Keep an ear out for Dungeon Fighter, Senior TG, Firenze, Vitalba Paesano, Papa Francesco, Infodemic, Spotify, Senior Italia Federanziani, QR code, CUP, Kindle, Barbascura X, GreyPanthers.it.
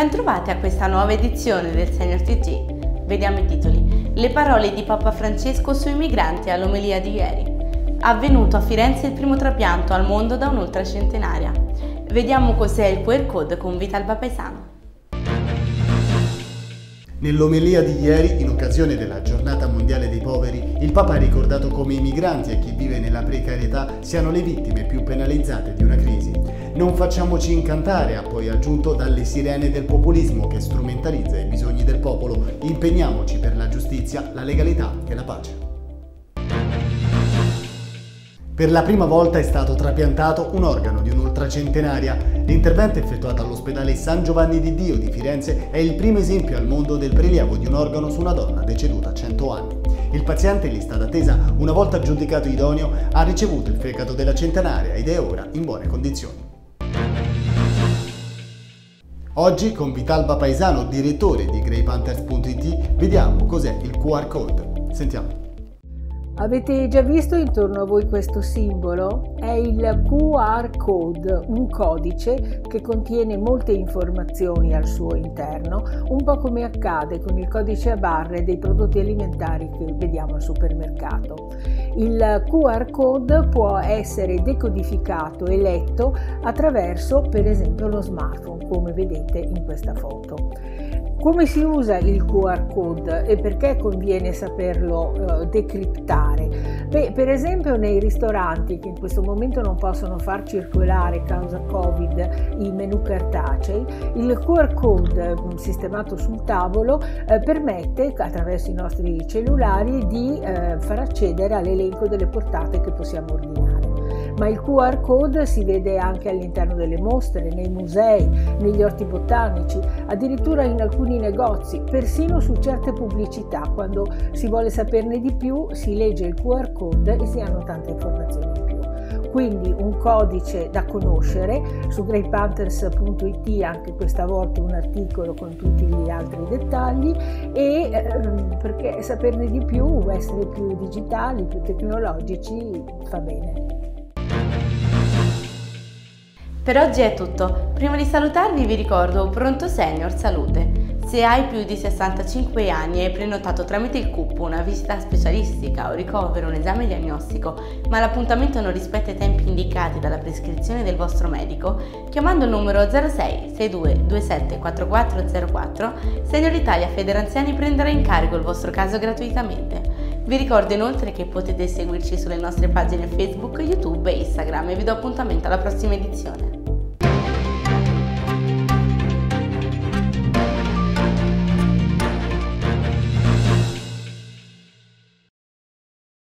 Bentrovati a questa nuova edizione del Senior TG. Vediamo i titoli. Le parole di Papa Francesco sui migranti all'omelia di ieri. Avvenuto a Firenze il primo trapianto al mondo da un'ultracentenaria. Vediamo cos'è il QR code con Vitalba Paesano. Nell'omelia di ieri, in occasione della Giornata Mondiale dei Poveri, il Papa ha ricordato come i migranti e chi vive nella precarietà siano le vittime più penalizzate di una crisi. Non facciamoci incantare, ha poi aggiunto, dalle sirene del populismo che strumentalizza i bisogni del popolo. Impegniamoci per la giustizia, la legalità e la pace. Per la prima volta è stato trapiantato un organo di un'ultracentenaria. L'intervento effettuato all'ospedale San Giovanni di Dio di Firenze è il primo esempio al mondo del prelievo di un organo su una donna deceduta a 100 anni. Il paziente in lista d'attesa, una volta giudicato idoneo, ha ricevuto il fegato della centenaria ed è ora in buone condizioni. Oggi con Vitalba Paesano, direttore di GreyPanthers.it, vediamo cos'è il QR code. Sentiamo. Avete già visto intorno a voi questo simbolo? È il QR code, un codice che contiene molte informazioni al suo interno, un po' come accade con il codice a barre dei prodotti alimentari che vediamo al supermercato. Il QR code può essere decodificato e letto attraverso, per esempio, lo smartphone, come vedete in questa foto. Come si usa il QR code e perché conviene saperlo decriptare? Beh, per esempio nei ristoranti, che in questo momento non possono far circolare causa Covid i menu cartacei, il QR code sistemato sul tavolo permette, attraverso i nostri cellulari, di far accedere all'elenco delle portate che possiamo ordinare. Ma il QR code si vede anche all'interno delle mostre, nei musei, negli orti botanici, addirittura in alcuni negozi, persino su certe pubblicità. Quando si vuole saperne di più si legge il QR code e si hanno tante informazioni in più. Quindi un codice da conoscere. Su GreyPanthers.it anche questa volta un articolo con tutti gli altri dettagli, e perché saperne di più, essere più digitali, più tecnologici, fa bene. Per oggi è tutto. Prima di salutarvi vi ricordo Pronto Senior Salute. Se hai più di 65 anni e hai prenotato tramite il CUP una visita specialistica o ricovero, un esame diagnostico, ma l'appuntamento non rispetta i tempi indicati dalla prescrizione del vostro medico, chiamando il numero 06 62 27 4404 Senior Italia Federanziani prenderà in carico il vostro caso gratuitamente. Vi ricordo inoltre che potete seguirci sulle nostre pagine Facebook, YouTube e Instagram e vi do appuntamento alla prossima edizione.